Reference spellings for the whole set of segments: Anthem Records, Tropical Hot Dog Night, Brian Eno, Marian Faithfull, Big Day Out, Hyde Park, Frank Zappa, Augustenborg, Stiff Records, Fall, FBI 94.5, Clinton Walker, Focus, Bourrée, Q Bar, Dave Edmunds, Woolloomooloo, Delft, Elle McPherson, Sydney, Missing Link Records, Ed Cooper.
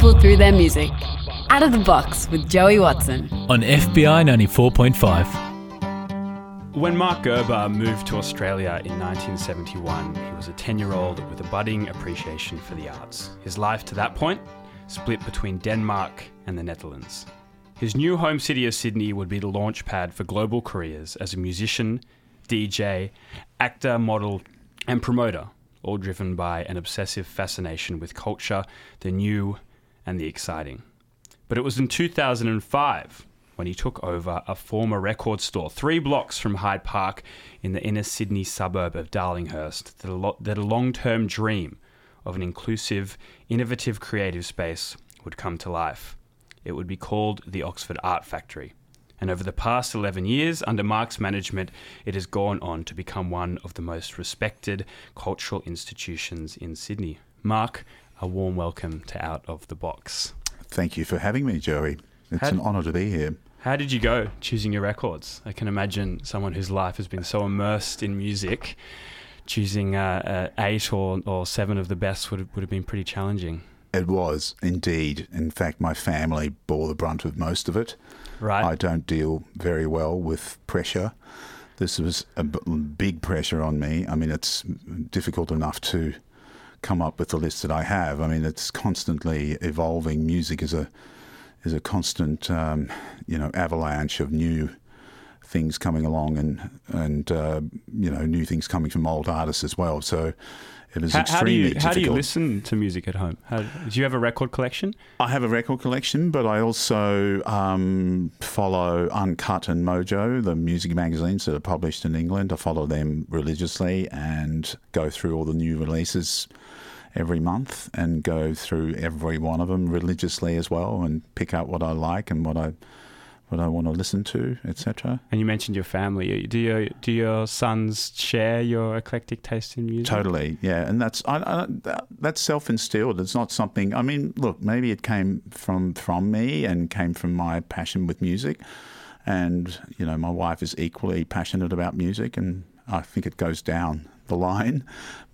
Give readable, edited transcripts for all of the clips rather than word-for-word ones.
people through their music. Out of the Box with Joey Watson. On FBI 94.5. When Mark Gerber moved to Australia in 1971, he was a 10-year-old with a budding appreciation for the arts. His life to that point, split between Denmark and the Netherlands. His new home city of Sydney would be the launch pad for global careers as a musician, DJ, actor, model, and promoter, all driven by an obsessive fascination with culture, the new and the exciting. But it was in 2005 when he took over a former record store 3 blocks from Hyde Park in the inner Sydney suburb of Darlinghurst that a long-term dream of an inclusive, innovative creative space would come to life. It would be called the Oxford Art Factory. And over the past 11 years, under Mark's management, it has gone on to become one of the most respected cultural institutions in Sydney. Mark, a warm welcome to Out of the Box. Thank you for having me, Joey. It's an honour to be here. How did you go choosing your records? I can imagine someone whose life has been so immersed in music, choosing 8 or 7 of the best would have been pretty challenging. It was, indeed. In fact, my family bore the brunt of most of it. Right. I don't deal very well with pressure. This was a big pressure on me. I mean, it's difficult enough to come up with the list that I have. I mean, it's constantly evolving. Music is a constant, avalanche of new things coming along and new things coming from old artists as well. So it is extremely difficult. How do you listen to music at home? Do you have a record collection? I have a record collection, but I also follow Uncut and Mojo, the music magazines that are published in England. I follow them religiously and go through all the new releases every month and go through every one of them religiously as well and pick out what I like and what I want to listen to, etc. And you mentioned your family. Do your sons share your eclectic taste in music? Totally, yeah. And that's self-instilled. It's not something... I mean, look, maybe it came from me and came from my passion with music. And, you know, my wife is equally passionate about music, and I think it goes down the line.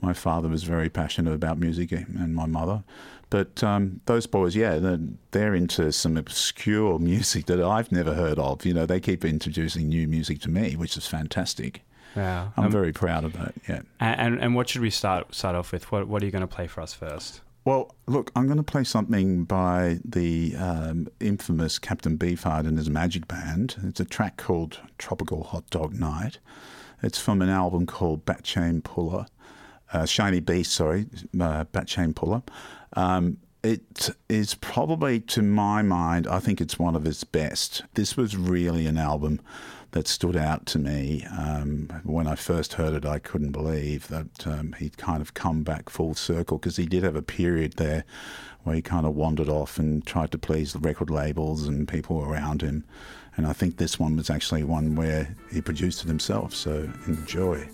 My father was very passionate about music and my mother. But those boys, yeah, they're into some obscure music that I've never heard of. You know, they keep introducing new music to me, which is fantastic. Wow. I'm very proud of that, yeah. And what should we start off with? What are you going to play for us first? Well, look, I'm going to play something by the infamous Captain Beefheart and his Magic Band. It's a track called Tropical Hot Dog Night. It's from an album called Bat Chain Puller. Shiny Beast, Bat Chain Puller. It is probably, to my mind, I think it's one of its best. This was really an album that stood out to me. When I first heard it, I couldn't believe that he'd kind of come back full circle, because he did have a period there where he kind of wandered off and tried to please the record labels and people around him. And I think this one was actually one where he produced it himself, so enjoy.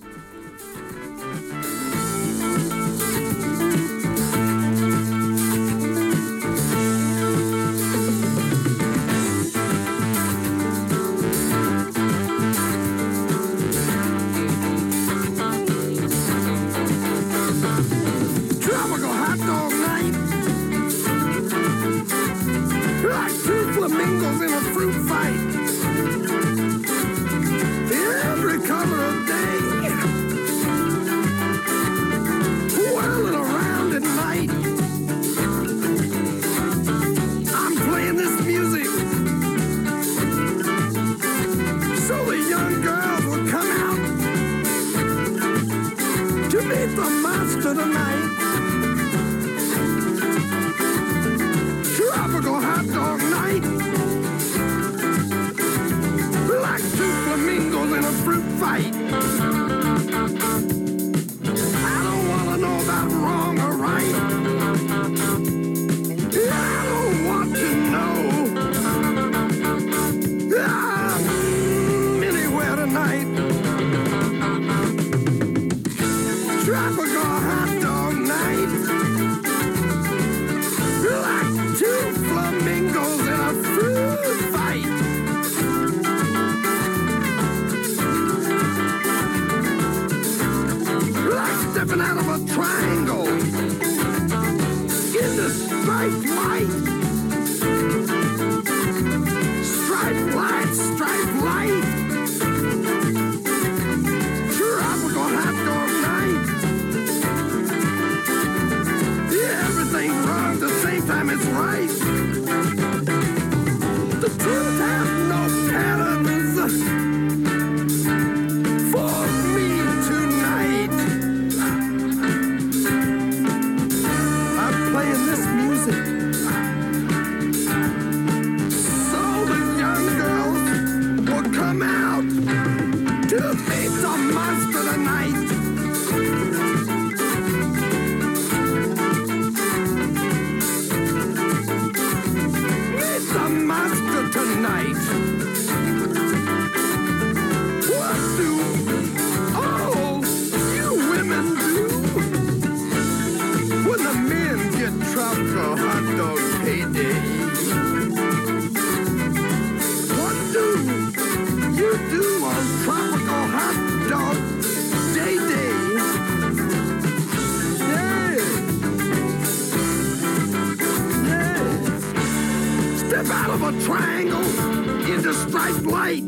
the striped light,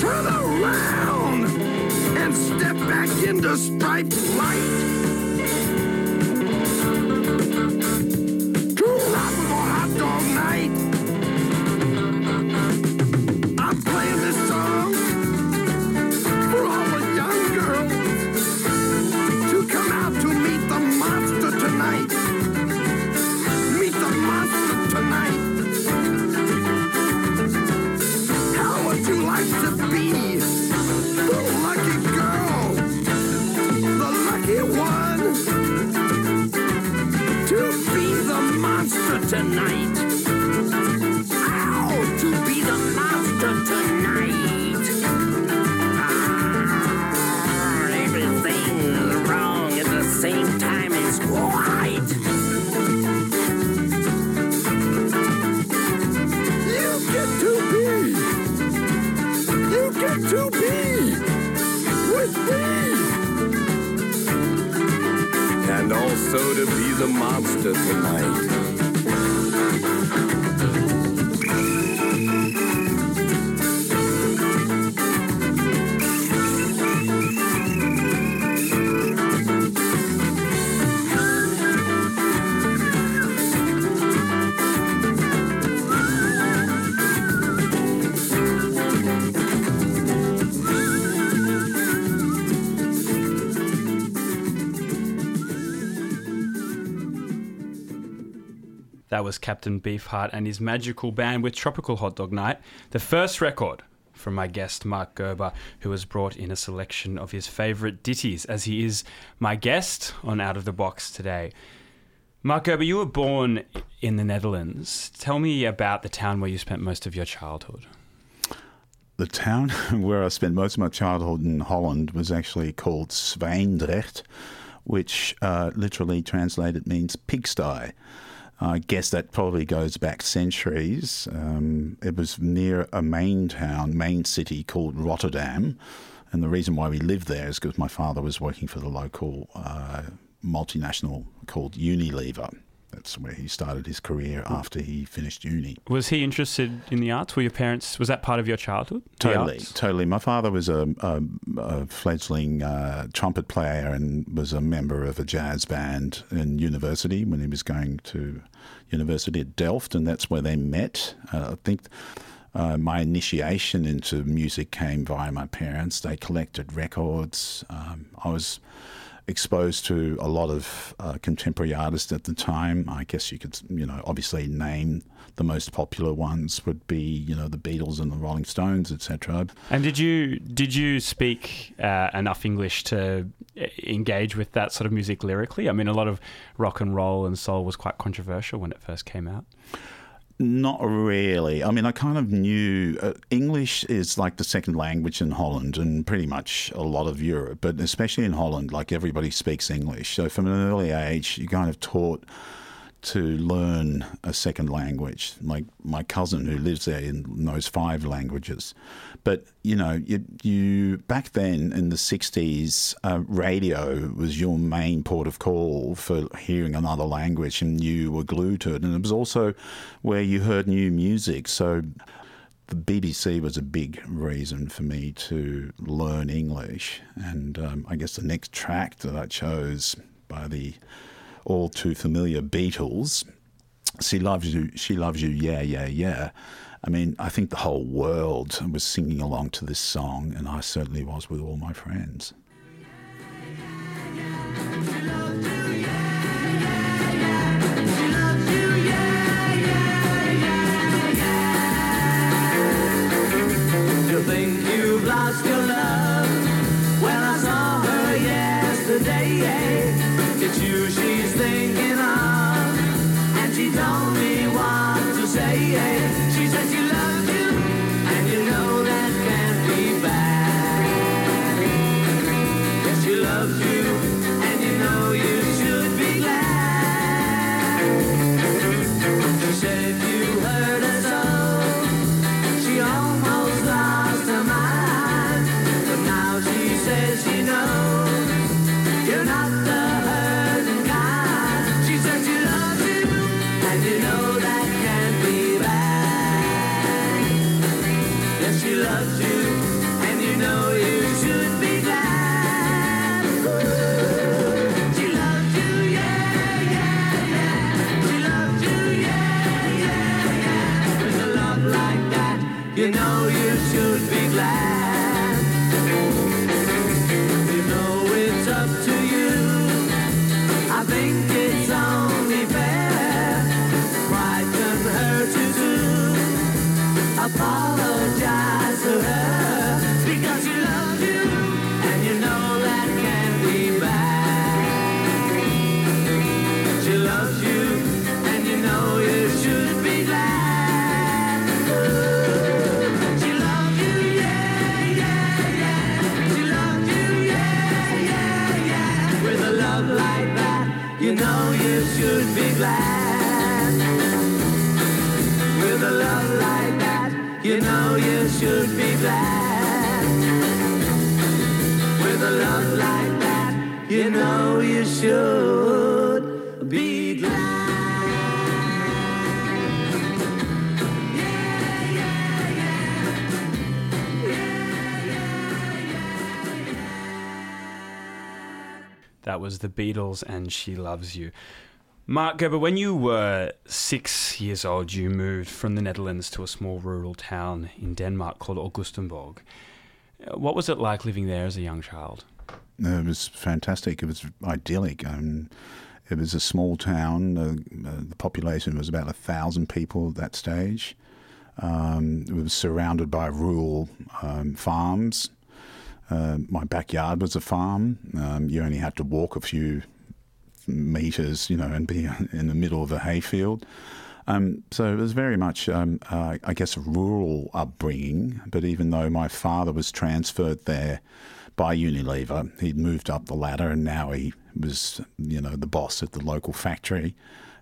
turn around and step back into striped light. To Tropical Hot Dog Night. I'm playing this song for all the young girls to come out to meet the monster tonight. Meet the monster tonight. How would you like to be the lucky girl, the lucky one, to be the monster tonight? How to be the monster tonight? Ah, everything's wrong at the same time it's right. To be with me, and also to be the monster tonight. That was Captain Beefheart and his magical band with Tropical Hot Dog Night, the first record from my guest Mark Gerber, who has brought in a selection of his favourite ditties, as he is my guest on Out of the Box today. Mark Gerber, you were born in the Netherlands. Tell me about the town where you spent most of your childhood. The town where I spent most of my childhood in Holland was actually called Zwijndrecht, which literally translated means pigsty. I guess that probably goes back centuries. It was near a main city called Rotterdam. And the reason why we lived there is because my father was working for the local multinational called Unilever. That's where he started his career after he finished uni. Was he interested in the arts? Were your parents, was that part of your childhood? Totally. My father was a fledgling trumpet player and was a member of a jazz band in university when he was going to university at Delft, and that's where they met. I think my initiation into music came via my parents. They collected records. I was exposed to a lot of contemporary artists at the time. I guess you could, obviously name the most popular ones would be, the Beatles and the Rolling Stones, etc. And did you speak enough English to engage with that sort of music lyrically? I mean, a lot of rock and roll and soul was quite controversial when it first came out. Not really. I mean, I kind of knew English is like the second language in Holland and pretty much a lot of Europe, but especially in Holland, like everybody speaks English. So from an early age, you're kind of taught to learn a second language. Like my cousin who lives there knows 5 languages. But, you back then in the 60s, radio was your main port of call for hearing another language, and you were glued to it. And it was also where you heard new music. So the BBC was a big reason for me to learn English. And I guess the next track that I chose by the all too familiar Beatles, She Loves You, Yeah, Yeah, Yeah. I mean, I think the whole world was singing along to this song, and I certainly was with all my friends. You think you've lost your love? Well, I saw her yesterday. It's you she's thinking of, and she told me what to say. She said she loved you, and you know that can't be bad. she loves you, and you know you should be glad. She loved you, yeah, yeah, yeah. She loved you, yeah, yeah, yeah. With a love like that, you know you should be glad. You know it's up to you. I think it's only fair. Frighten her to do. Apologize to her because she loves you and you know that can't be bad. She loves you and you know you should be glad. She loves you, yeah, yeah, yeah. She loves you, yeah, yeah, yeah. With a love like that, you know you should be glad. With a love like that, you know you should be glad. With a love like that, you know you should be glad. Yeah, yeah, yeah. Yeah, yeah, yeah, yeah. That was the Beatles and She Loves You. Mark Gerber, when you were 6 years old, you moved from the Netherlands to a small rural town in Denmark called Augustenborg. What was it like living there as a young child? It was fantastic. It was idyllic. It was a small town. The population was about 1,000 people at that stage. It was surrounded by rural farms. My backyard was a farm. You only had to walk a few meters, you know, and be in the middle of a hayfield. So it was very much, I guess, a rural upbringing. But even though my father was transferred there by Unilever, he'd moved up the ladder and now he was, you know, the boss at the local factory,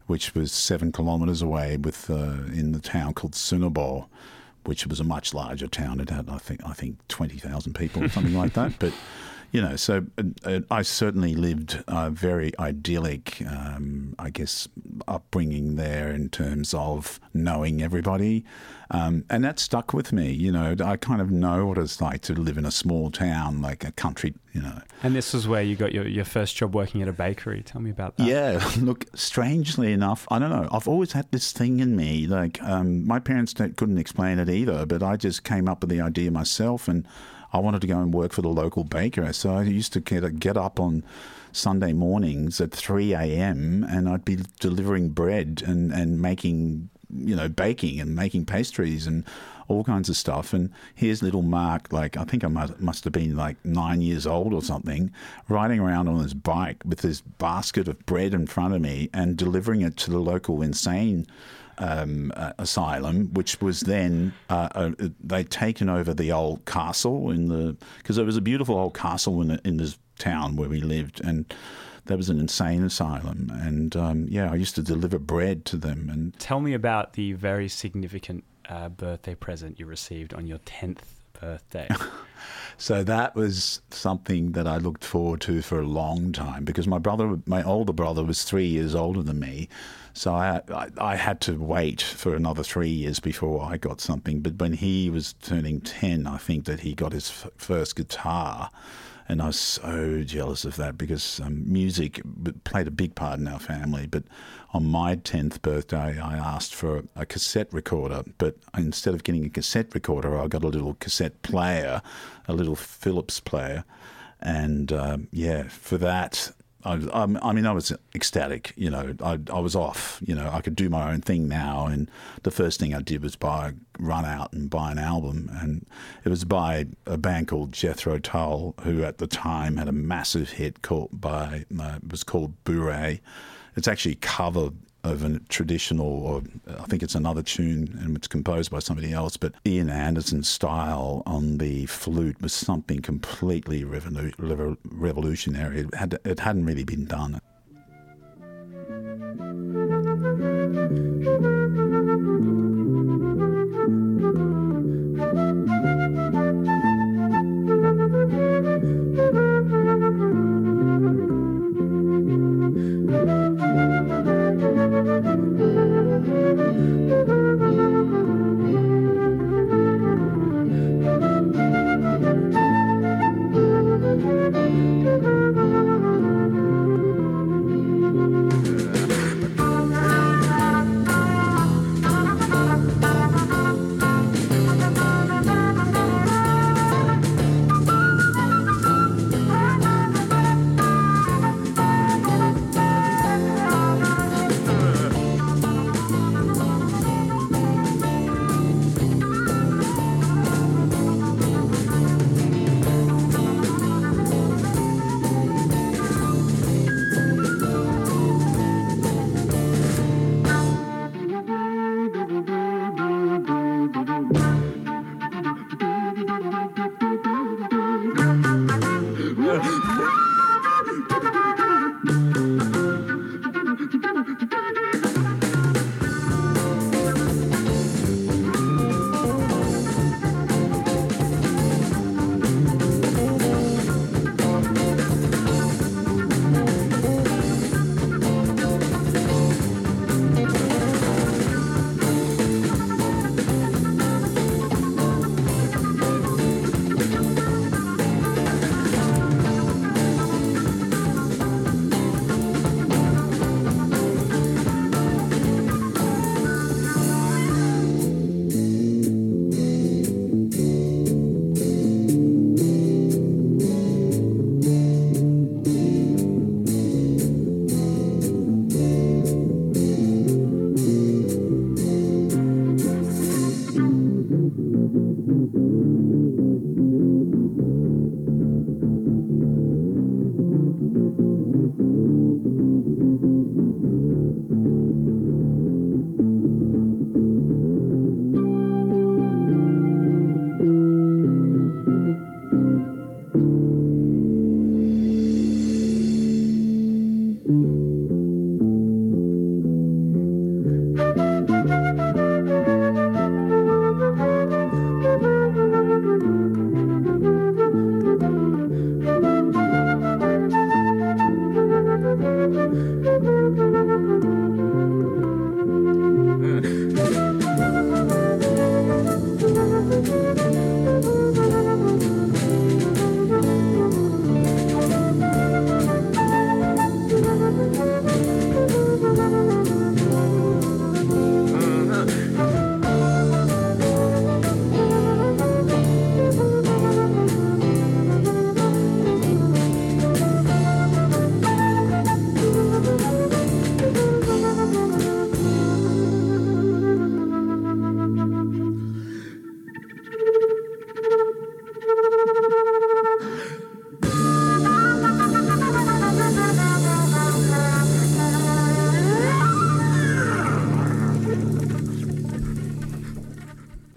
which was 7 kilometres away with in the town called Sunabor, which was a much larger town. It had, I think 20,000 people or something like that. But you know, so I certainly lived a very idyllic, I guess, upbringing there in terms of knowing everybody. And that stuck with me. You know, I kind of know what it's like to live in a small town, like a country, you know. And this is where you got your first job working at a bakery. Tell me about that. Yeah, look, strangely enough, I don't know. I've always had this thing in me. Like, my parents couldn't explain it either, but I just came up with the idea myself and I wanted to go and work for the local baker. So I used to get up on Sunday mornings at 3 a.m. and I'd be delivering bread and making, you know, baking and making pastries and all kinds of stuff. And here's little Mark, like I think I must have been like 9 years old or something, riding around on his bike with this basket of bread in front of me and delivering it to the local insane asylum, which was then they'd taken over the old castle because there was a beautiful old castle in this town where we lived, and there was an insane asylum, and I used to deliver bread to them. And tell me about the very significant birthday present you received on your 10th birthday. So that was something that I looked forward to for a long time because my older brother was 3 years older than me. So I had to wait for another 3 years before I got something. But when he was turning 10, I think that he got his first guitar. And I was so jealous of that because music played a big part in our family. But on my 10th birthday, I asked for a cassette recorder. But instead of getting a cassette recorder, I got a little cassette player, a little Philips player. And, for that, I was ecstatic, you know, I was off, you know, I could do my own thing now. And the first thing I did was run out and buy an album. And it was by a band called Jethro Tull, who at the time had a massive hit called Bourrée. It's actually a cover of a traditional, or I think it's another tune and it's composed by somebody else, but Ian Anderson's style on the flute was something completely revolutionary. It hadn't really been done.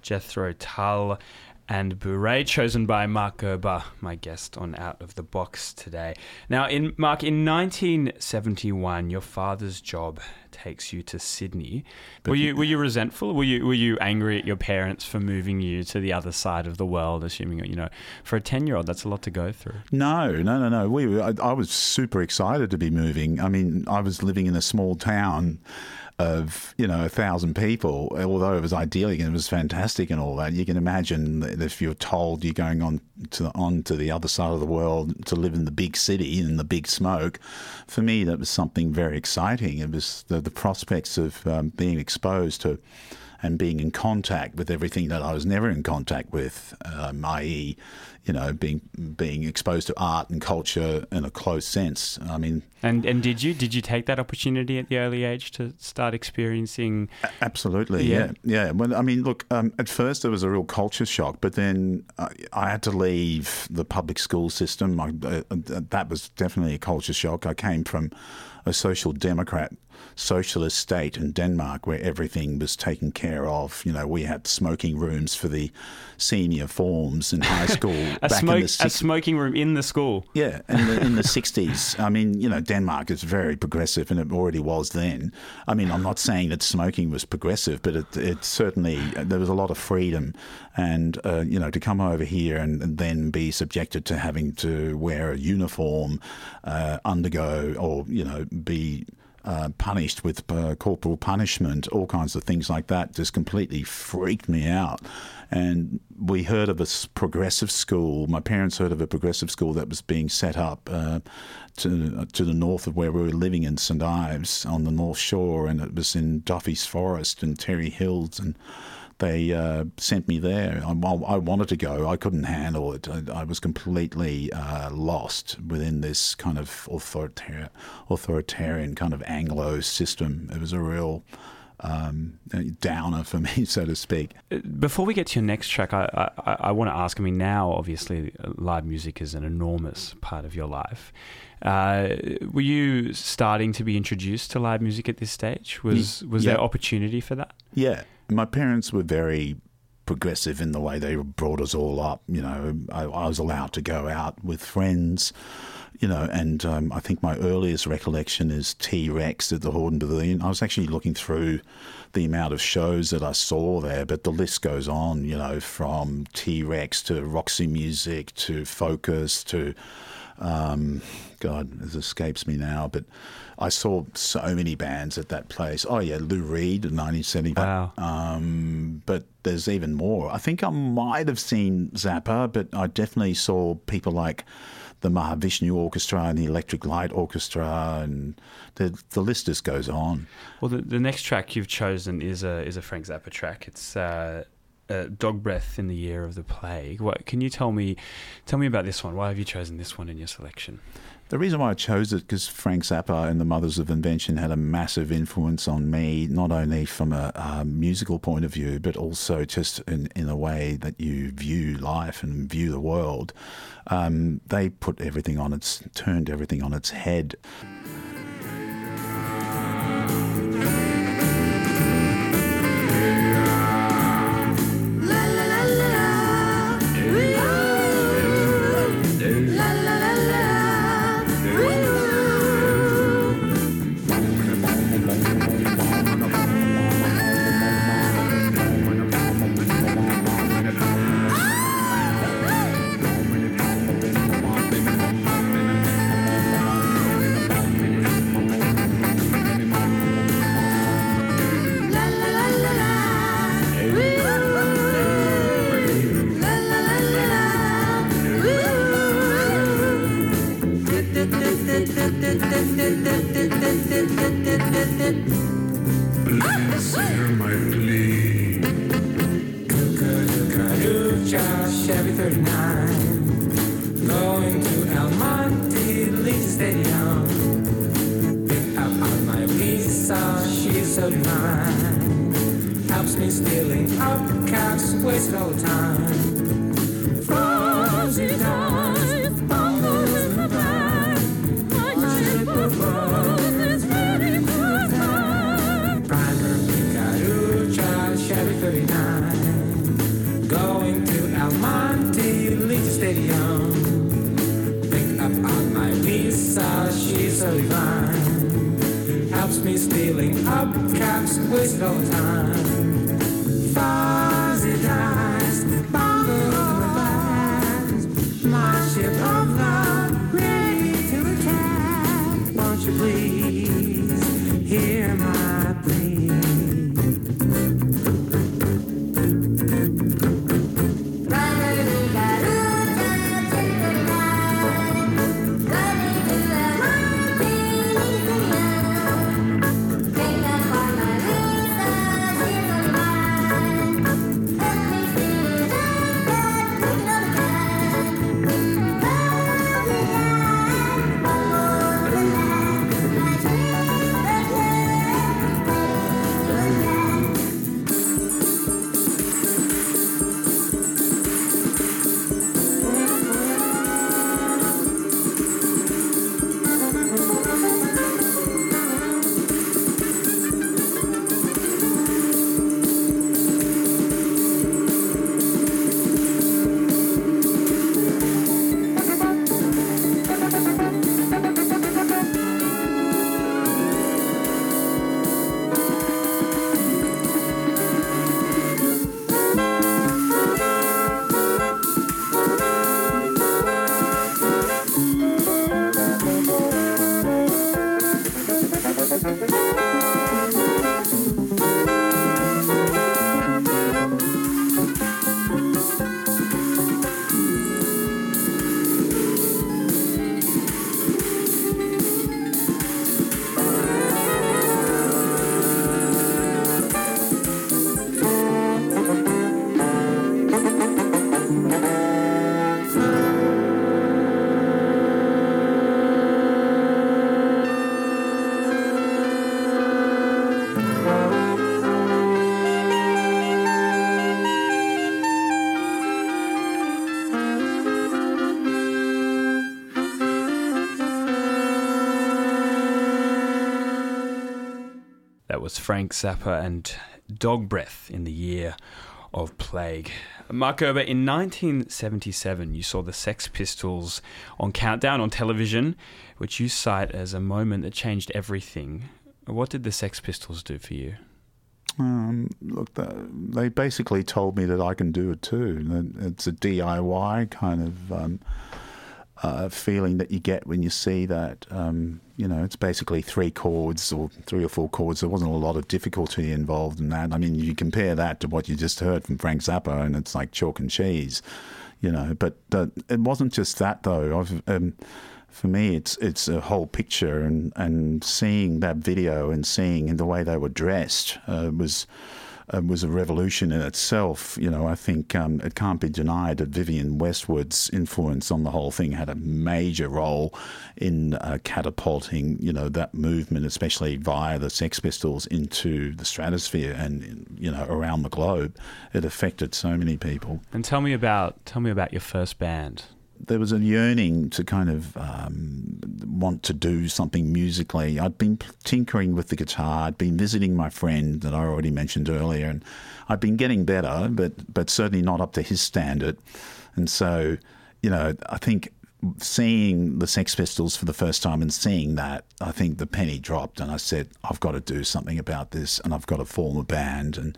Jethro Tull, and Bourrée, chosen by Mark Gerber, my guest on Out of the Box today. Now, Mark, in 1971, your father's job takes you to Sydney. Were you resentful? Were you angry at your parents for moving you to the other side of the world? Assuming, you know, for a 10-year-old, that's a lot to go through. No. I was super excited to be moving. I mean, I was living in a small town of, 1,000 people, although it was idyllic and it was fantastic and all that. You can imagine that if you're told you're going on to the other side of the world to live in the big city and the big smoke, for me that was something very exciting. It was the prospects of being exposed to and being in contact with everything that I was never in contact with, i.e., being exposed to art and culture in a close sense. I mean, and did you take that opportunity at the early age to start experiencing? Absolutely, yeah. Well, I mean, look, at first there was a real culture shock, but then I had to leave the public school system. That was definitely a culture shock. I came from a social democrat socialist state in Denmark where everything was taken care of. We had smoking rooms for the senior forms in high school. A smoking room in the school. Yeah, in the 60s. I mean, Denmark is very progressive, and it already was then. I mean, I'm not saying that smoking was progressive, but it certainly, there was a lot of freedom. And, to come over here and then be subjected to having to wear a uniform, undergo or, be punished with corporal punishment, all kinds of things like that, just completely freaked me out. And we heard of a progressive school. My parents heard of a progressive school that was being set up to the north of where we were living in St Ives on the North Shore, and it was in Duffy's Forest and Terry Hills, and they sent me there. I wanted to go. I couldn't handle it. I was completely lost within this kind of authoritarian kind of Anglo system. It was a real downer for me, so to speak. Before we get to your next track, I want to ask, now obviously live music is an enormous part of your life. Were you starting to be introduced to live music at this stage? Was there opportunity for that? Yeah. My parents were very progressive in the way they brought us all up. I was allowed to go out with friends, and I think my earliest recollection is T-Rex at the Hordern Pavilion. I was actually looking through the amount of shows that I saw there, but the list goes on, from T-Rex to Roxy Music to Focus to... God, this escapes me now, but I saw so many bands at that place. Oh yeah, Lou Reed in 1975. Wow. But there's even more. I think I might have seen Zappa, but I definitely saw people like the Mahavishnu Orchestra and the Electric Light Orchestra, and the list just goes on. Well, the next track you've chosen is a Frank Zappa track. It's Dog Breath in the Year of the Plague. What can you tell me about this one? Why have you chosen this one in your selection? The reason why I chose it, because Frank Zappa and the Mothers of Invention had a massive influence on me, not only from a musical point of view, but also just in a way that you view life and view the world. They put everything on its, turned everything on its head. Chevy 39. waste no time. Fuzzy dice, bottle of lies, my ship of love, ready to attack. Won't you please hear my plea? Was Frank Zappa and Dog Breath in the Year of Plague. Mark Gerber, in 1977 you saw the Sex Pistols on Countdown on television, which you cite as a moment that changed everything. What did the Sex Pistols do for you? Look, they basically told me that I can do it too. It's a DIY kind of feeling that you get when you see that. You know, it's basically three or four chords. There wasn't a lot of difficulty involved in that. I mean, you compare that to what you just heard from Frank Zappa and it's like chalk and cheese, you know. But it wasn't just that, though. For me, it's a whole picture, and seeing that video and seeing the way they were dressed was a revolution in itself. You know, I think it can't be denied that Vivian Westwood's influence on the whole thing had a major role in catapulting, you know, that movement, especially via the Sex Pistols, into the stratosphere and, you know, around the globe. It affected so many people. And tell me about your first band. There was a yearning to kind of want to do something musically. I'd been tinkering with the guitar. I'd been visiting my friend that I already mentioned earlier, and I'd been getting better, but certainly not up to his standard. And so, you know, I think seeing the Sex Pistols for the first time and seeing that, I think the penny dropped, and I said, I've got to do something about this, and I've got to form a band. And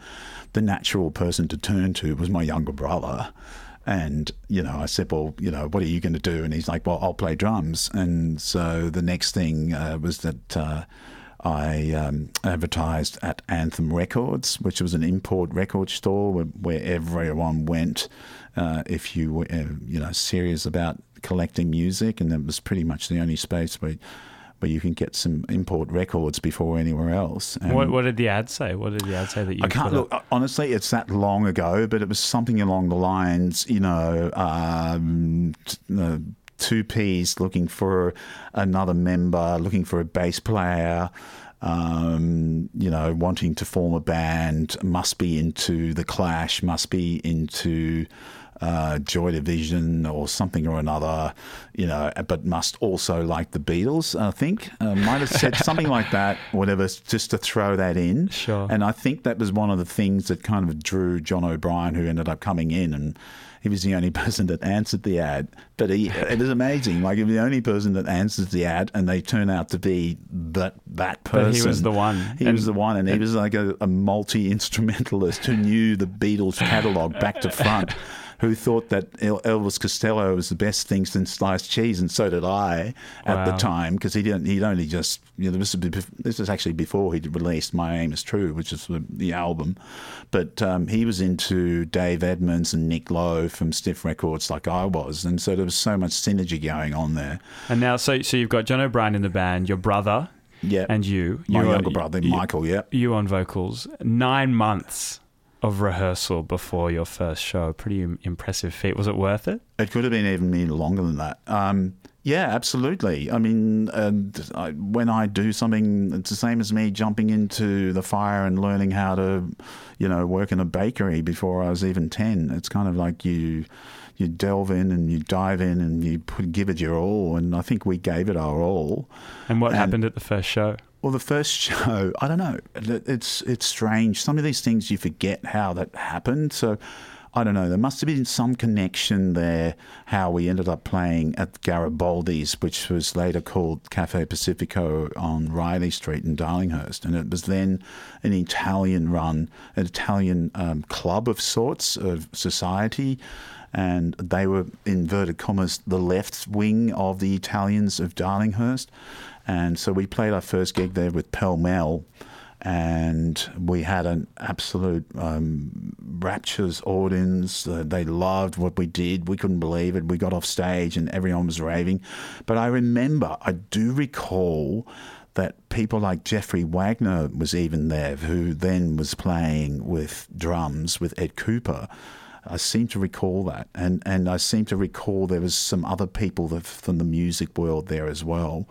the natural person to turn to was my younger brother. And, you know, I said, well, you know, what are you going to do? And he's like, well, I'll play drums. And so the next thing was that I advertised at Anthem Records, which was an import record store where everyone went if you were, you know, serious about collecting music. And that was pretty much the only space where you can get some import records before anywhere else. And what did the ad say? What did the ad say that you? I can't look. Honestly, it's that long ago, but it was something along the lines, you know, two Ps looking for another member, looking for a bass player. You know, wanting to form a band, must be into The Clash, must be into Joy Division or something or another, you know, but must also like the Beatles, I think. Might have said something like that, whatever, just to throw that in. Sure. And I think that was one of the things that kind of drew John O'Brien, who ended up coming in, and he was the only person that answered the ad. But it was amazing. Like, he was the only person that answers the ad, and they turn out to be that person. But he was the one. He was the one, and he was like a multi-instrumentalist who knew the Beatles catalogue back to front, who thought that Elvis Costello was the best thing since sliced cheese, and so did I at the time, because he'd only just, you know, this was actually before he'd released My Aim Is True, which is the album, but he was into Dave Edmunds and Nick Lowe from Stiff Records like I was, and so there was so much synergy going on there. And now, so you've got John O'Brien in the band, your brother, and my younger brother, Michael, you on vocals, 9 months of rehearsal before your first show. Pretty impressive feat. Was it worth it? It could have been even longer than that. Yeah, absolutely. I mean, when I do something, it's the same as me jumping into the fire and learning how to, you know, work in a bakery before I was even 10. It's kind of like you delve in and you dive in and you give it your all. And I think we gave it our all. And what happened at the first show? Well, the first show, I don't know, it's strange. Some of these things you forget how that happened. So, I don't know, there must have been some connection there how we ended up playing at Garibaldi's, which was later called Cafe Pacifico on Riley Street in Darlinghurst. And it was then an Italian-run, an Italian club of sorts, of society. And they were, inverted commas, the left wing of the Italians of Darlinghurst. And so we played our first gig there with Pell Mell, and we had an absolute rapturous audience. They loved what we did. We couldn't believe it. We got off stage and everyone was raving. But I do recall that people like Jeffrey Wagner was even there, who then was playing with drums with Ed Cooper. I seem to recall that. And I seem to recall there was some other people from the music world there as well,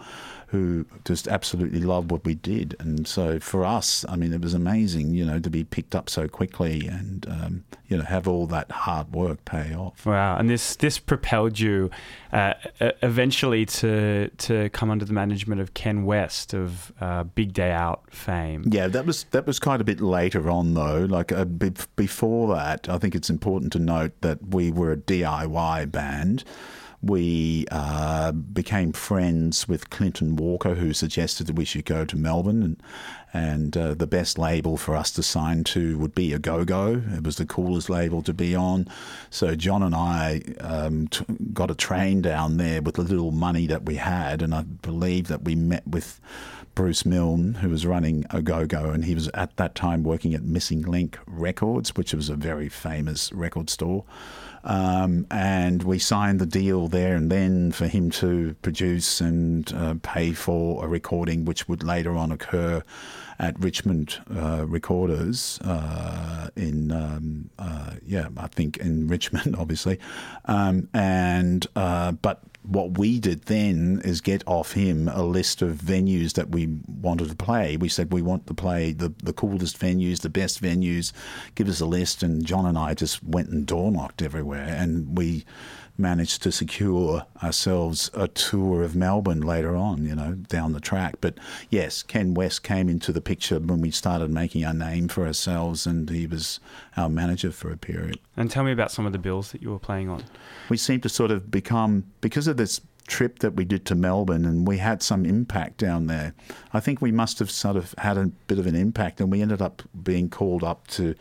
who just absolutely loved what we did. And so for us, I mean, it was amazing, you know, to be picked up so quickly and, you know, have all that hard work pay off. Wow. And this propelled you eventually to come under the management of Ken West of Big Day Out fame. Yeah, that was quite a bit later on, though. Like, before that, I think it's important to note that we were a DIY band. We became friends with Clinton Walker, who suggested that we should go to Melbourne, and the best label for us to sign to would be Au Go Go. It was the coolest label to be on. So John and I got a train down there with the little money that we had, and I believe that we met with Bruce Milne, who was running Au Go Go, and he was at that time working at Missing Link Records, which was a very famous record store. And we signed the deal there and then for him to produce and pay for a recording, which would later on occur at Richmond Recorders in Richmond, obviously. But what we did then is get off him a list of venues that we wanted to play. We said we want to play the coolest venues, the best venues. Give us a list. And John and I just went and door knocked everywhere. And we managed to secure ourselves a tour of Melbourne later on, you know, down the track. But yes, Ken West came into the picture when we started making our name for ourselves, and he was our manager for a period. And tell me about some of the bills that you were playing on. We seemed to sort of become, because of this trip that we did to Melbourne, and we had some impact down there. I think we must have sort of had a bit of an impact, and we ended up being called up to,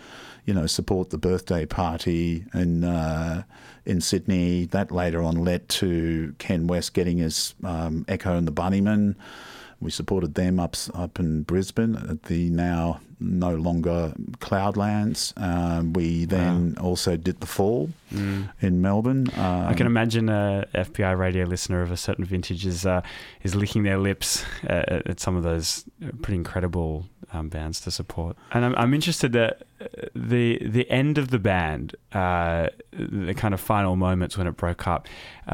you know, support the birthday party in Sydney. That later on led to Ken West getting his Echo and the Bunnymen. We supported them up in Brisbane at the now no longer Cloudlands. We then also did The Fall in Melbourne. I can imagine an FBI radio listener of a certain vintage is licking their lips at some of those pretty incredible bands to support. And I'm interested that the end of the band, the kind of final moments when it broke up,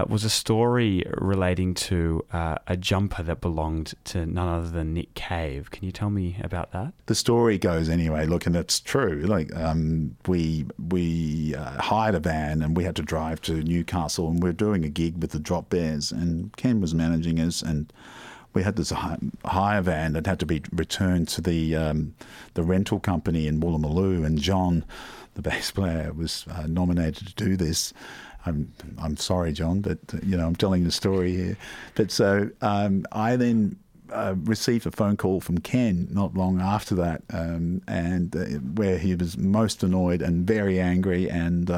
was a story relating to a jumper that belonged to none other than Nick Cave. Can you tell me about that? The story story goes anyway. Look, and it's true. Like we hired a van and we had to drive to Newcastle, and we were doing a gig with the Drop Bears, and Ken was managing us, and we had this hire van that had to be returned to the rental company in Woolloomooloo, and John, the bass player, was nominated to do this. I'm sorry, John, but you know I'm telling the story here. But so I then received a phone call from Ken not long after that, and where he was most annoyed and very angry, and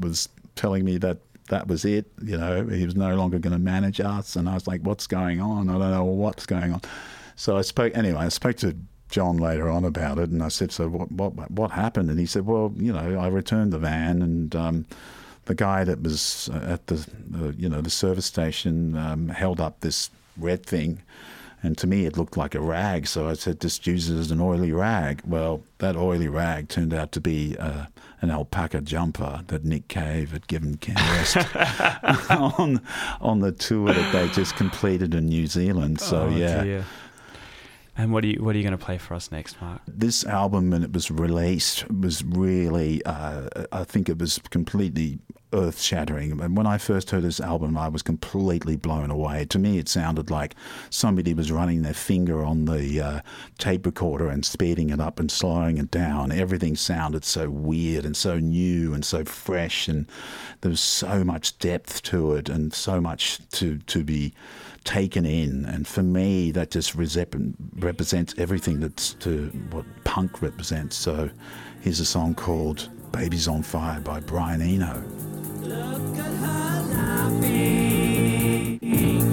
was telling me that that was it. You know, he was no longer going to manage us, and I was like, "What's going on? I don't know what's going on." So I spoke anyway. I spoke to John later on about it, and I said, "So what happened?" And he said, "Well, you know, I returned the van, and the guy that was at the you know the service station held up this red thing, and to me it looked like a rag. So I said, just use it as an oily rag. Well, that oily rag turned out to be an alpaca jumper that Nick Cave had given Ken West on the tour that they just completed in New Zealand. So dear. And what are you going to play for us next, Mark? This album, when it was released, was really I think it was completely earth-shattering. And when I first heard this album, I was completely blown away. To me, it sounded like somebody was running their finger on the tape recorder and speeding it up and slowing it down. Everything sounded so weird and so new and so fresh, and there was so much depth to it and so much to be taken in. And for me, that just represents everything that's to what punk represents. So here's a song called Babies on Fire by Brian Eno. Look at her laughing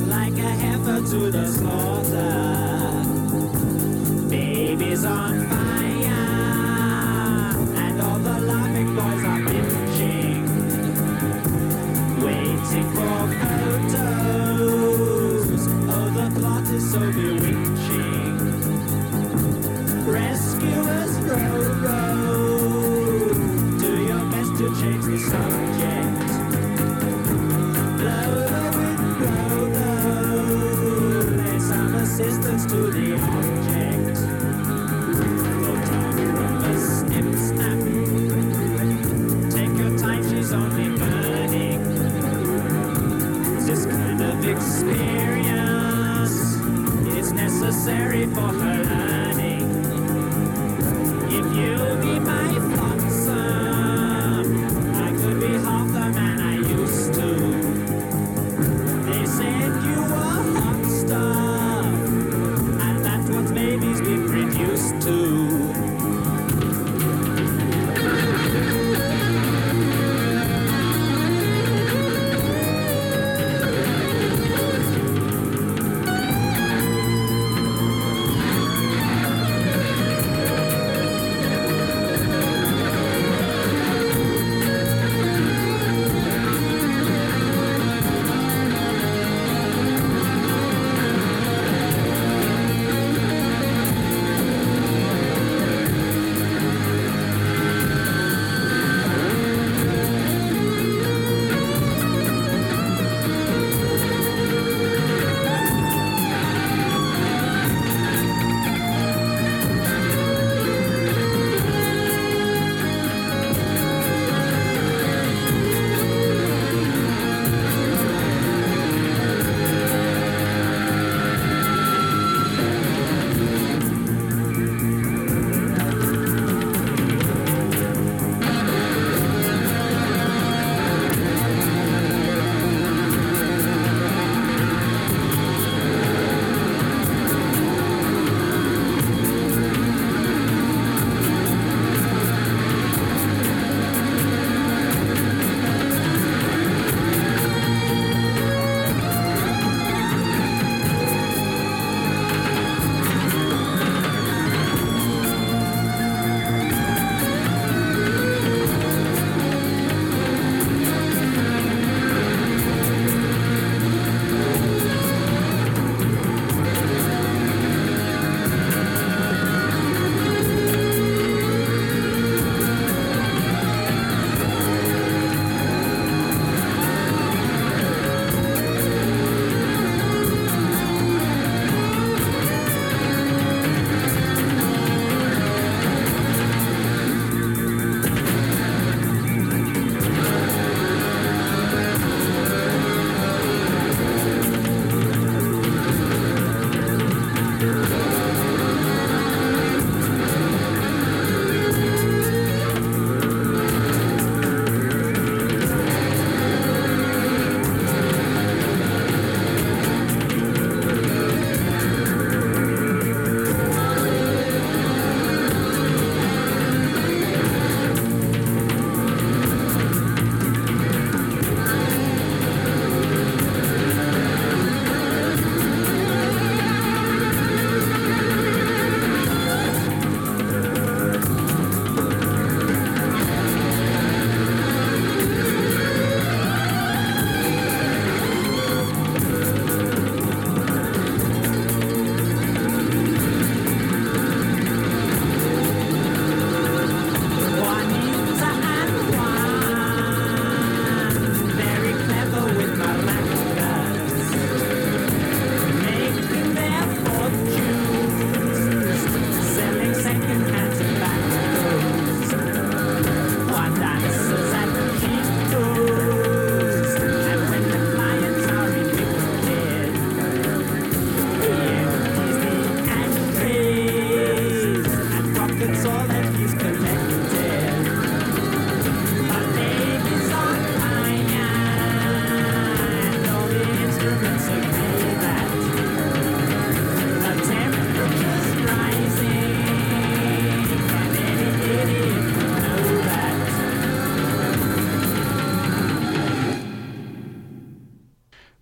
like a heifer to the slaughter. Babies on fire, and all the laughing boys are bitching, waiting for photos. Oh, the plot is so bewitching. Rescuers, row, do your best to change the subject. Assistance to the object. Photographers, snip, snap. Take your time, she's only burning.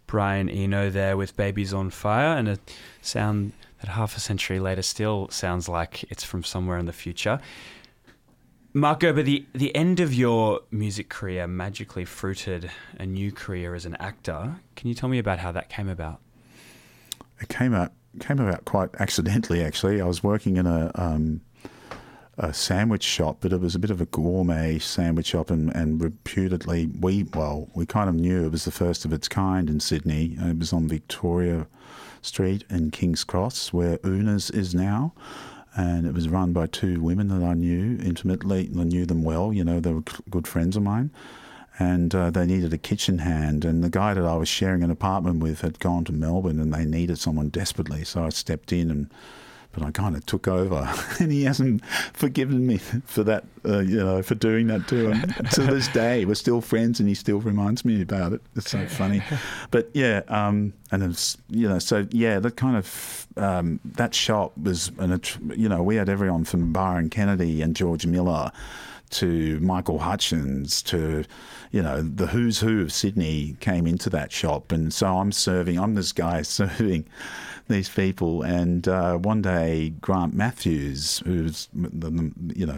Brian Eno there with Babies on Fire, and a sound that half a century later still sounds like it's from somewhere in the future. Mark Gerber, the end of your music career magically fruited a new career as an actor. Can you tell me about how that came about? It came about quite accidentally, actually. I was working in a sandwich shop, but it was a bit of a gourmet sandwich shop, and reputedly, we kind of knew it was the first of its kind in Sydney. It was on Victoria Street in King's Cross, where Una's is now. And it was run by two women that I knew intimately. I knew them well, you know, they were good friends of mine. And they needed a kitchen hand. And the guy that I was sharing an apartment with had gone to Melbourne and they needed someone desperately. So I stepped in, but I kind of took over. And he hasn't forgiven me for that, for doing that to him. To this day, we're still friends and he still reminds me about it. It's so funny. But yeah, and it's, that kind of, that shop was, we had everyone from Byron Kennedy and George Miller to Michael Hutchins to, the who's who of Sydney came into that shop. And so I'm this guy serving these people. And one day Grant Matthews, who's the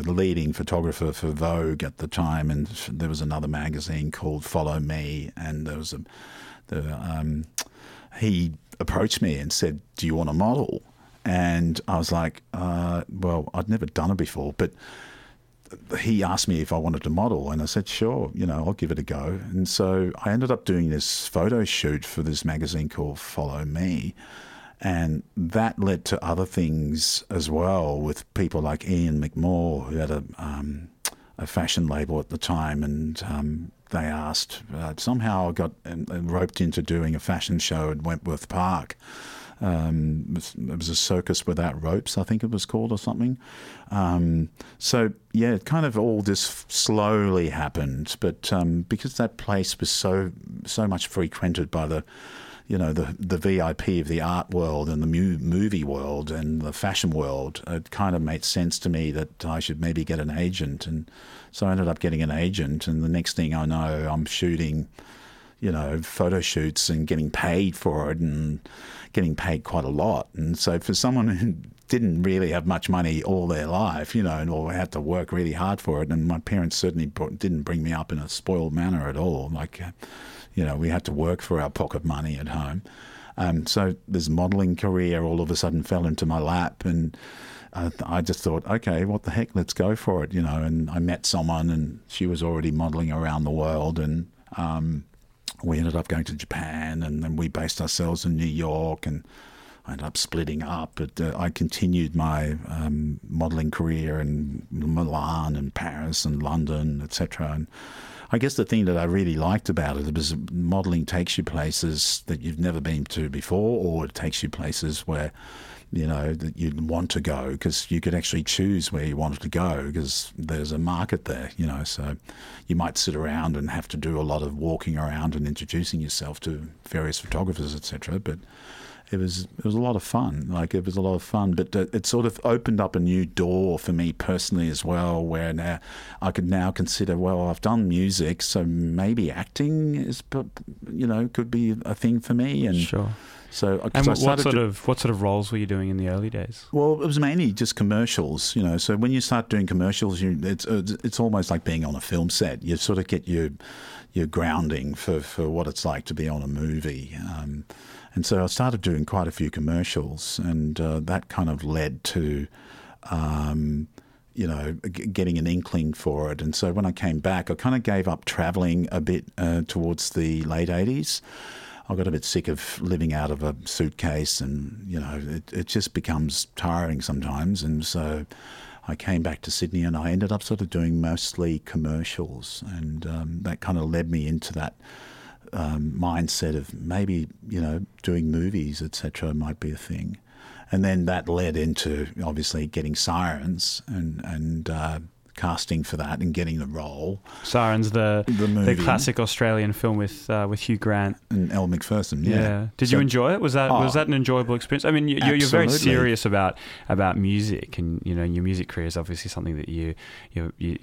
leading photographer for Vogue at the time, and there was another magazine called Follow Me, and there was he approached me and said, "Do you want a model?" And I was like, well, I'd never done it before, but he asked me if I wanted to model, and I said, sure, I'll give it a go. And so I ended up doing this photo shoot for this magazine called Follow Me. And that led to other things as well, with people like Ian McMore, who had a fashion label at the time. And they asked, somehow I got roped into doing a fashion show at Wentworth Park. It was a circus without ropes, I think it was called, or something. It kind of all this slowly happened, but because that place was so much frequented by the VIP of the art world and the movie world and the fashion world, it kind of made sense to me that I should maybe get an agent. And so I ended up getting an agent, and the next thing I know, I'm shooting photo shoots and getting paid for it, and getting paid quite a lot. And so for someone who didn't really have much money all their life, or had to work really hard for it, and my parents certainly didn't bring me up in a spoiled manner at all. Like, we had to work for our pocket money at home. So this modelling career all of a sudden fell into my lap, and I just thought, okay, what the heck, let's go for it, And I met someone, and she was already modelling around the world, and we ended up going to Japan, and then we based ourselves in New York, and I ended up splitting up. But I continued my modelling career in Milan and Paris and London, etc. And I guess the thing that I really liked about it was modelling takes you places that you've never been to before, or it takes you places where, that you'd want to go, because you could actually choose where you wanted to go, because there's a market there, so you might sit around and have to do a lot of walking around and introducing yourself to various photographers, etc. But it was a lot of fun. But it sort of opened up a new door for me personally as well, where now I could now consider, well, I've done music, so maybe acting is, could be a thing for me. And sure. What sort of roles were you doing in the early days? Well, it was mainly just commercials, So when you start doing commercials, it's almost like being on a film set. You sort of get your grounding for what it's like to be on a movie. And so I started doing quite a few commercials, and that kind of led to, getting an inkling for it. And so when I came back, I kind of gave up travelling a bit towards the late 80s. I got a bit sick of living out of a suitcase, and, it just becomes tiring sometimes. And so I came back to Sydney, and I ended up sort of doing mostly commercials, and that kind of led me into that mindset of maybe, doing movies, etc., might be a thing. And then that led into, obviously, getting Sirens and casting for that and getting the role. Sirens, the classic Australian film with Hugh Grant and Elle McPherson. Yeah. Did you enjoy it? Was that an enjoyable experience? I mean, you're very serious about music, and you know your music career is obviously something that you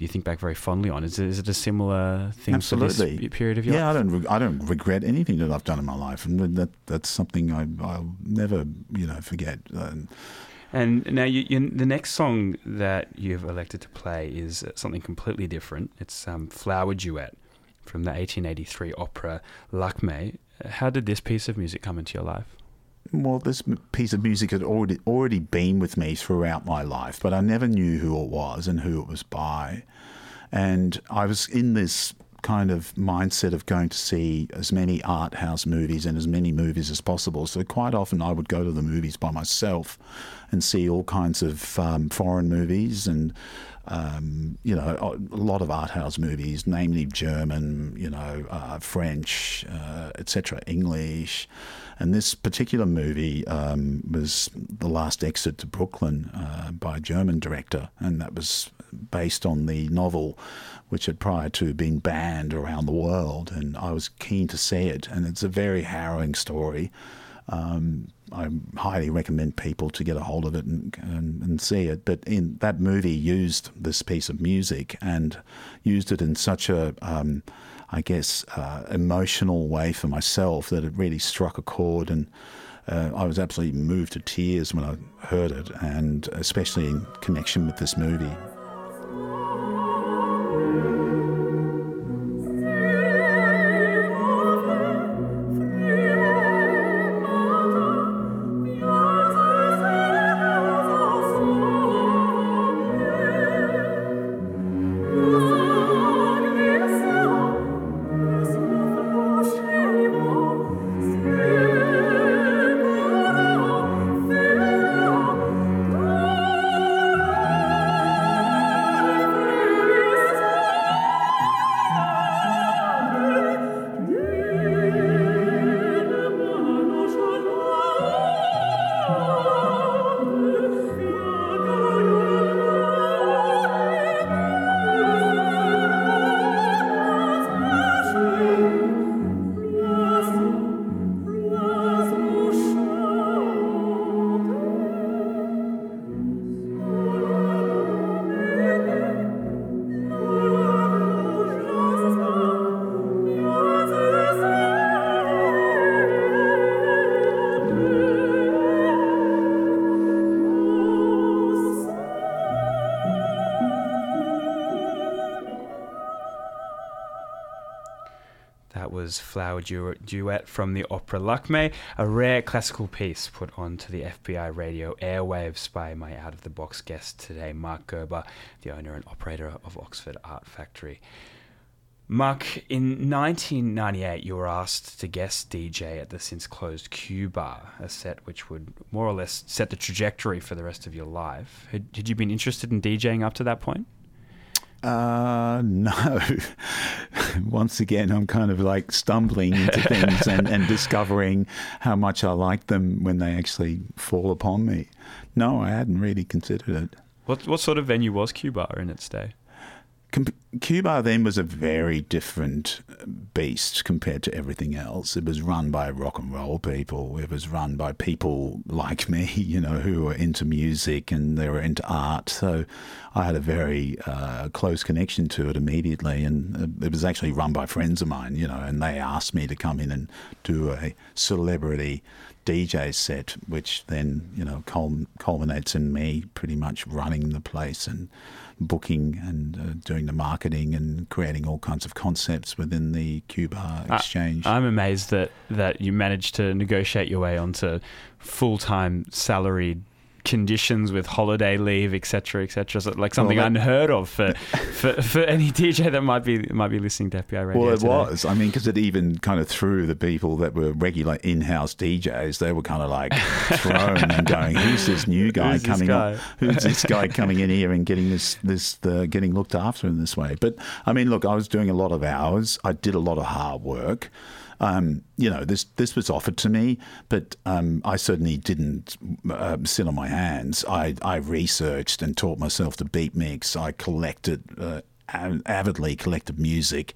think back very fondly on. Is it a similar thing? Absolutely. For this period of your life? Yeah, I don't regret anything that I've done in my life, and that's something I'll never forget. And now the next song that you've elected to play is something completely different. It's Flower Duet from the 1883 opera Lakmé. How did this piece of music come into your life? Well, this piece of music had already been with me throughout my life, but I never knew who it was and who it was by. And I was in this kind of mindset of going to see as many art house movies and as many movies as possible. So quite often I would go to the movies by myself and see all kinds of foreign movies and, a lot of art house movies, namely German, French, etc., English. And this particular movie was The Last Exit to Brooklyn by a German director, and that was based on the novel which had prior to been banned around the world, and I was keen to see it, and it's a very harrowing story. I highly recommend people to get a hold of it and see it. But in that movie used this piece of music and used it in such a, emotional way for myself that it really struck a chord, and I was absolutely moved to tears when I heard it, and especially in connection with this movie. Flower Duet from the opera Lakmé, a rare classical piece put onto the FBI radio airwaves by my out-of-the-box guest today, Mark Gerber, the owner and operator of Oxford Art Factory. Mark, in 1998, you were asked to guest DJ at the since-closed Q Bar, a set which would more or less set the trajectory for the rest of your life. Had you been interested in DJing up to that point? No. Once again, I'm kind of like stumbling into things and discovering how much I like them when they actually fall upon me. No, I hadn't really considered it. What sort of venue was Q Bar in its day? Q Bar then was a very different beast compared to everything else. It was run by rock and roll people. It was run by people like me, who were into music and they were into art. So I had a very close connection to it immediately. And it was actually run by friends of mine, and they asked me to come in and do a celebrity DJ set, which then, culminates in me pretty much running the place and booking and doing the marketing and creating all kinds of concepts within the Q Bar exchange. I'm amazed that you managed to negotiate your way onto full-time salaried conditions with holiday leave, etc., etc. So like something unheard of for any DJ that might be listening to FBI Radio. Well, it today. Was. I mean, because it even kind of threw the people that were regular in-house DJs. They were kind of like thrown and going, "Who's this new guy coming up? Who's this guy coming in here and getting getting looked after in this way?" But I mean, look, I was doing a lot of hours. I did a lot of hard work. This was offered to me, but I certainly didn't sit on my hands. I researched and taught myself to beat mix. I collected, avidly collected music,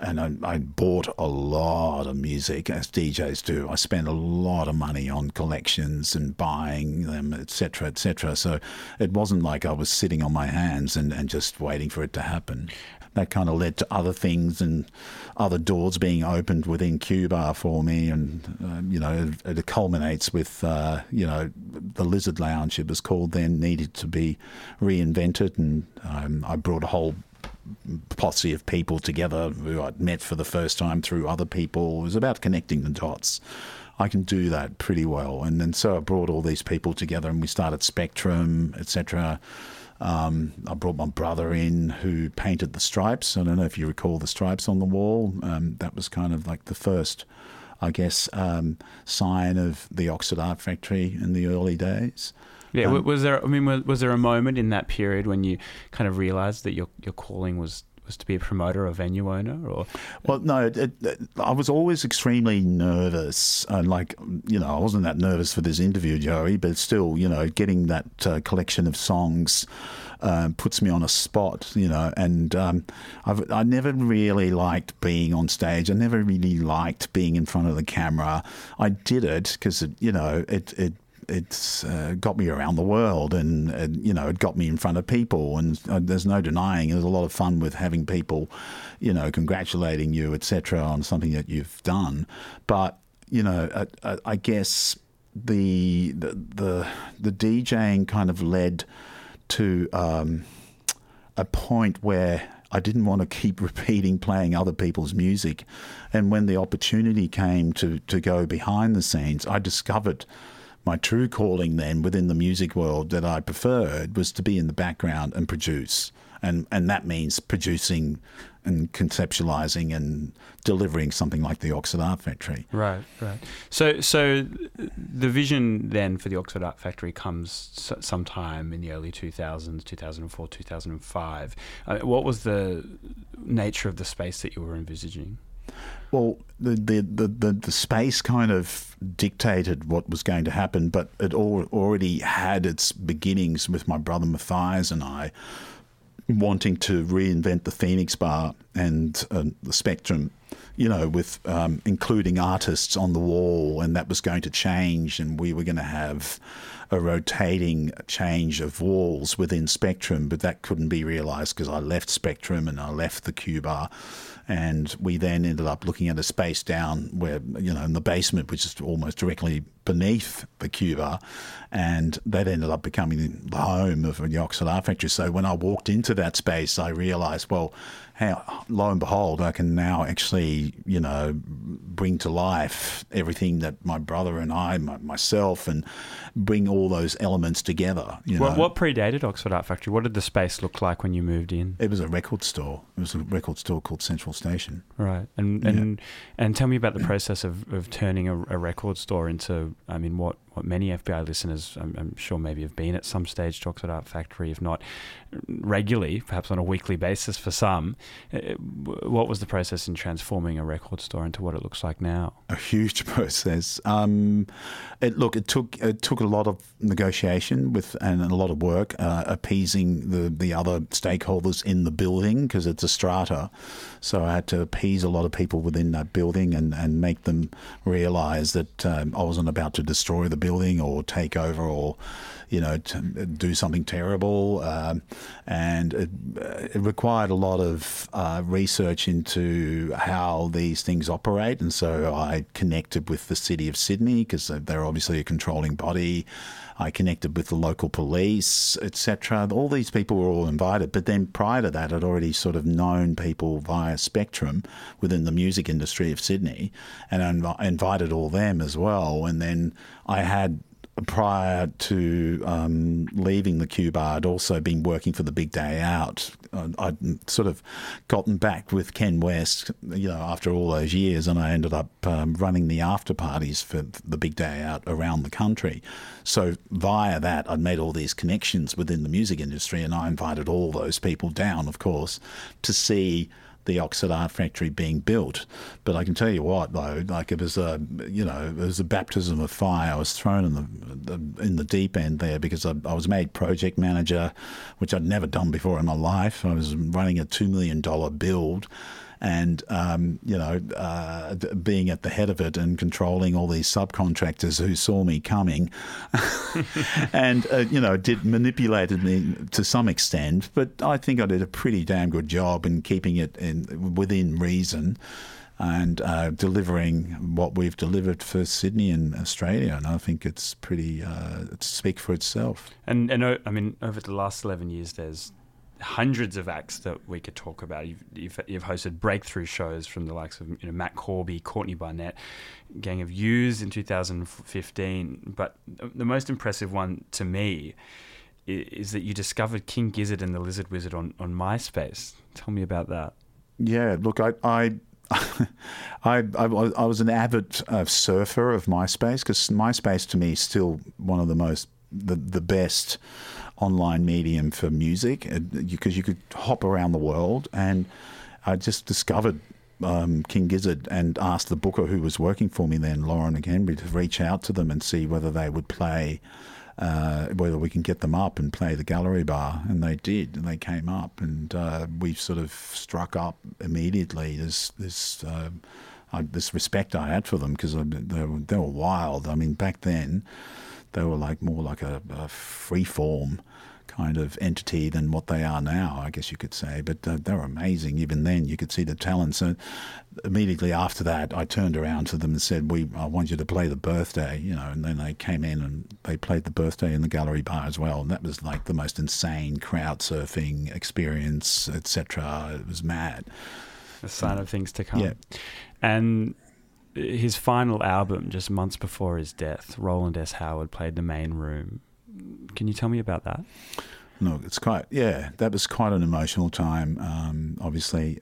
and I bought a lot of music, as DJs do. I spent a lot of money on collections and buying them, etc., etc. So it wasn't like I was sitting on my hands and just waiting for it to happen. That kind of led to other things and other doors being opened within Cuba for me. And, you know, it culminates with, you know, the Lizard Lounge, it was called then, needed to be reinvented. And I brought a whole posse of people together who I'd met for the first time through other people. It was about connecting the dots. I can do that pretty well. And then so I brought all these people together and we started Spectrum, etc. I brought my brother in who painted the stripes. I don't know if you recall the stripes on the wall. That was kind of like the first, I guess, sign of the Oxford Art Factory in the early days. Yeah, was there? I mean, was there a moment in that period when you kind of realised that your calling was to be a promoter or venue owner? Or well, no, I was always extremely nervous, and like, you know, I wasn't that nervous for this interview, Joey, but still, you know, getting that collection of songs puts me on a spot, you know, and I never really liked being on stage. I never really liked being in front of the camera. I did it because it's got me around the world, and you know, it got me in front of people, and there's no denying there's a lot of fun with having people, you know, congratulating you, etc., on something that you've done. But, you know, I guess the DJing kind of led to a point where I didn't want to keep repeating playing other people's music, and when the opportunity came to go behind the scenes, I discovered my true calling then within the music world that I preferred was to be in the background and produce. And that means producing and conceptualizing and delivering something like the Oxford Art Factory. Right, right. So the vision then for the Oxford Art Factory comes sometime in the early 2000s, 2004, 2005. What was the nature of the space that you were envisaging? Well, the space kind of dictated what was going to happen, but it already had its beginnings with my brother Matthias and I wanting to reinvent the Phoenix Bar and the Spectrum, you know, with including artists on the wall, and that was going to change, and we were going to have a rotating change of walls within Spectrum, but that couldn't be realised because I left Spectrum and I left the Q Bar. And we then ended up looking at a space down where, you know, in the basement, which is almost directly beneath the Q Bar. And that ended up becoming the home of the Oxford Art Factory. So when I walked into that space, I realised, well, lo and behold, I can now actually, you know, bring to life everything that my brother and I, myself, and bring all those elements together. What predated Oxford Art Factory? What did the space look like when you moved in? It was a record store. It was a record store called Central Station. Right. And tell me about the process of turning a record store into, I mean, what many FBI listeners, I'm sure, maybe have been at some stage to Oxford Art Factory, if not regularly, perhaps on a weekly basis for some. What was the process in transforming a record store into what it looks like now? A huge process. It took a lot of negotiation and a lot of work, appeasing the other stakeholders in the building, because it's a strata. So I had to appease a lot of people within that building and make them realise that I wasn't about to destroy the building or take over or, you know, do something terrible. And it required a lot of research into how these things operate. And so I connected with the City of Sydney, because they're obviously a controlling body. I connected with the local police, etc. All these people were all invited. But then prior to that, I'd already sort of known people via Spectrum within the music industry of Sydney, and I invited all them as well. And then I had, prior to leaving the Q Bar, I'd also been working for the Big Day Out. I'd sort of gotten back with Ken West, you know, after all those years, and I ended up running the after parties for the Big Day Out around the country. So via that, I'd made all these connections within the music industry, and I invited all those people down, of course, to see the Oxford Art Factory being built. But I can tell you what, though, like it was a, you know, it was a baptism of fire. I was thrown in the deep end there because I was made project manager, which I'd never done before in my life. I was running a $2 million build and, being at the head of it and controlling all these subcontractors who saw me coming and, manipulated me to some extent. But I think I did a pretty damn good job in keeping it within reason and delivering what we've delivered for Sydney and Australia. And I think it's pretty, it speaks for itself. And over the last 11 years, there's hundreds of acts that we could talk about. You've hosted breakthrough shows from the likes of Matt Corby, Courtney Barnett, Gang of U's in 2015. But the most impressive one to me is that you discovered King Gizzard and the Lizard Wizard on MySpace. Tell me about that. Yeah, look, I was an avid surfer of MySpace because MySpace to me is still one of the best online medium for music because you could hop around the world. And I just discovered King Gizzard and asked the booker who was working for me then, Lauren Againby, to reach out to them and see whether they would play, whether we can get them up and play the gallery bar. And they did, and they came up, and we sort of struck up immediately. This respect I had for them because they were wild. I mean, back then, they were more like a free-form kind of entity than what they are now, I guess you could say. But they were amazing. Even then, you could see the talent. So immediately after that, I turned around to them and said, I want you to play the birthday, And then they came in and they played the birthday in the gallery bar as well. And that was like the most insane crowd surfing experience, etc. It was mad. A sign of things to come. Yeah. And his final album, just months before his death, Roland S. Howard played The Main Room. Can you tell me about that? Look, that was quite an emotional time, obviously,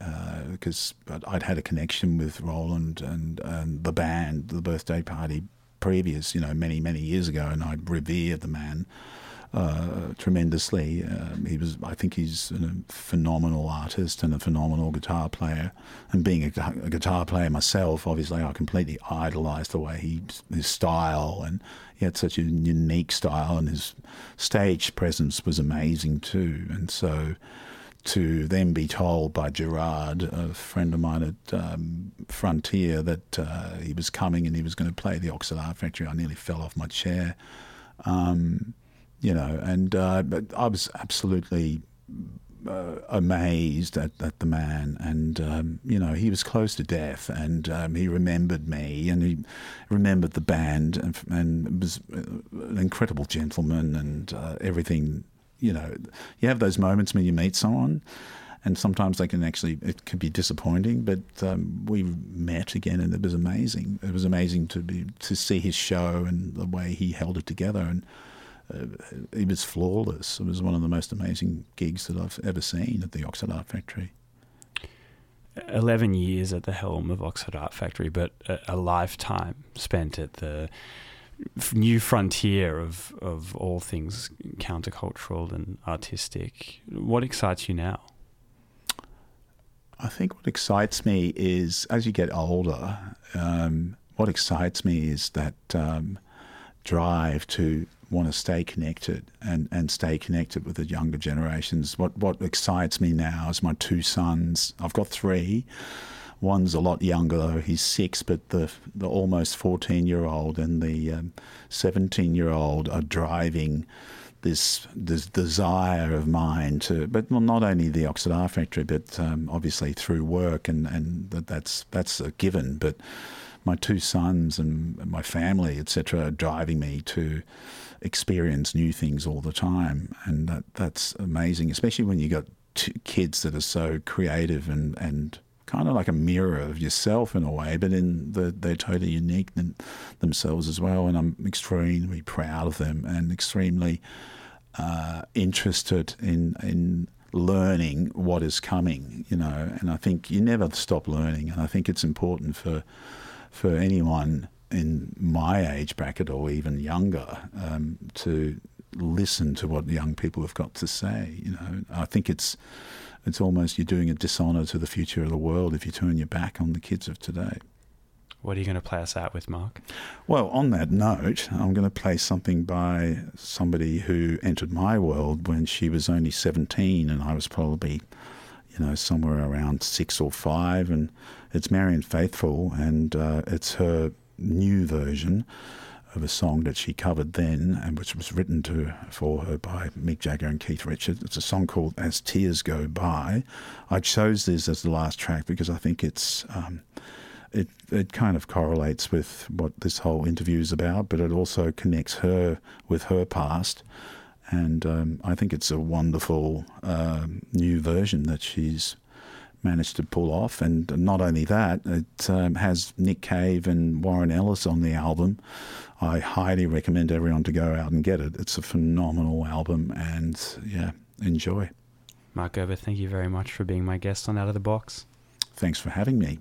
because I'd had a connection with Roland and the band, the Birthday Party, previous, many, many years ago, and I revered the man tremendously. I think he's a phenomenal artist and a phenomenal guitar player. And being a guitar player myself, obviously, I completely idolised the way his style, and he had such a unique style, and his stage presence was amazing too. And so to then be told by Gerard, a friend of mine at Frontier, that he was coming and he was going to play the Oxford Art Factory, I nearly fell off my chair. But I was absolutely amazed at the man. And, he was close to death, and he remembered me and he remembered the band and was an incredible gentleman and everything. You have those moments when you meet someone, and sometimes it can be disappointing, but we met again, and it was amazing. It was amazing to see his show and the way he held it together, and it was flawless. It was one of the most amazing gigs that I've ever seen at the Oxford Art Factory. 11 years at the helm of Oxford Art Factory, but a lifetime spent at the new frontier of all things countercultural and artistic. What excites you now? I think what excites me is, as you get older, that drive to want to stay connected and stay connected with the younger generations. What excites me now is my two sons. I've got three. One's a lot younger though. He's 6, but the almost 14-year-old and the 17-year-old are driving this desire of mine to, not only the Oxford Art Factory, but obviously through work, and that's a given. But my two sons and my family, etc., are driving me to experience new things all the time, and that's amazing, especially when you got kids that are so creative and kind of like a mirror of yourself in a way, but they're totally unique in themselves as well. And I'm extremely proud of them and extremely interested in learning what is coming, and I think you never stop learning, and I think it's important for anyone in my age bracket or even younger, to listen to what young people have got to say. You know, I think it's almost you're doing a dishonour to the future of the world if you turn your back on the kids of today. What are you going to play us out with, Mark? Well, on that note, I'm going to play something by somebody who entered my world when she was only 17 and I was probably, you know, somewhere around 6 or 5. And it's Marian Faithfull, and it's her new version of a song that she covered then and which was written for her by Mick Jagger and Keith Richards. It's a song called As Tears Go By. I chose this as the last track because I think it's... It kind of correlates with what this whole interview is about, but it also connects her with her past. And I think it's a wonderful new version that she's managed to pull off. And not only that, it has Nick Cave and Warren Ellis on the album. I highly recommend everyone to go out and get it. It's a phenomenal album, and, yeah, enjoy. Mark Gerber, thank you very much for being my guest on Out of the Box. Thanks for having me.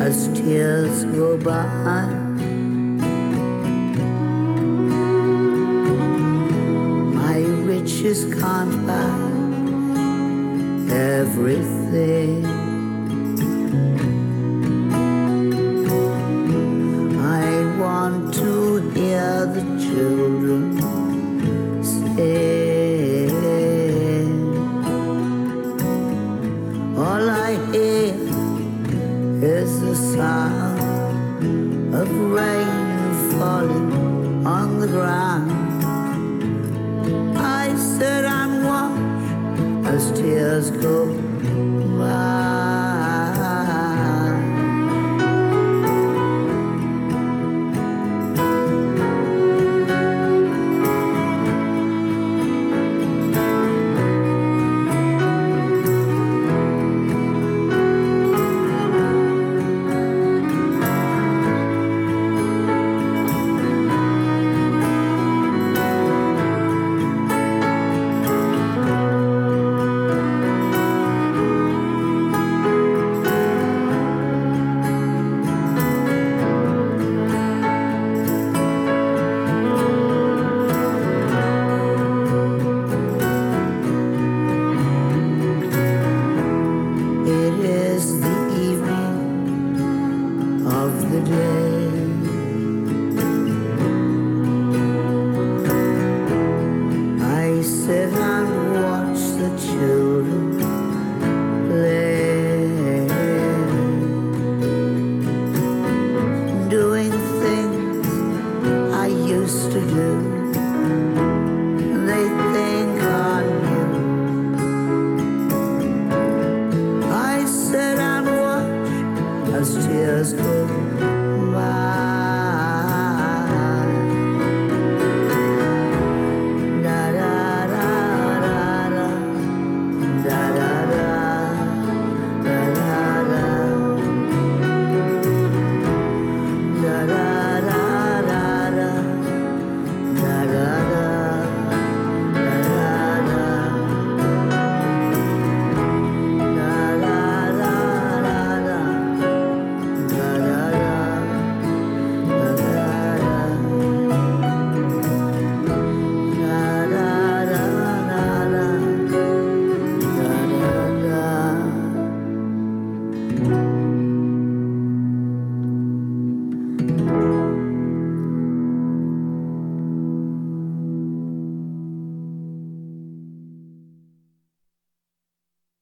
As tears go by.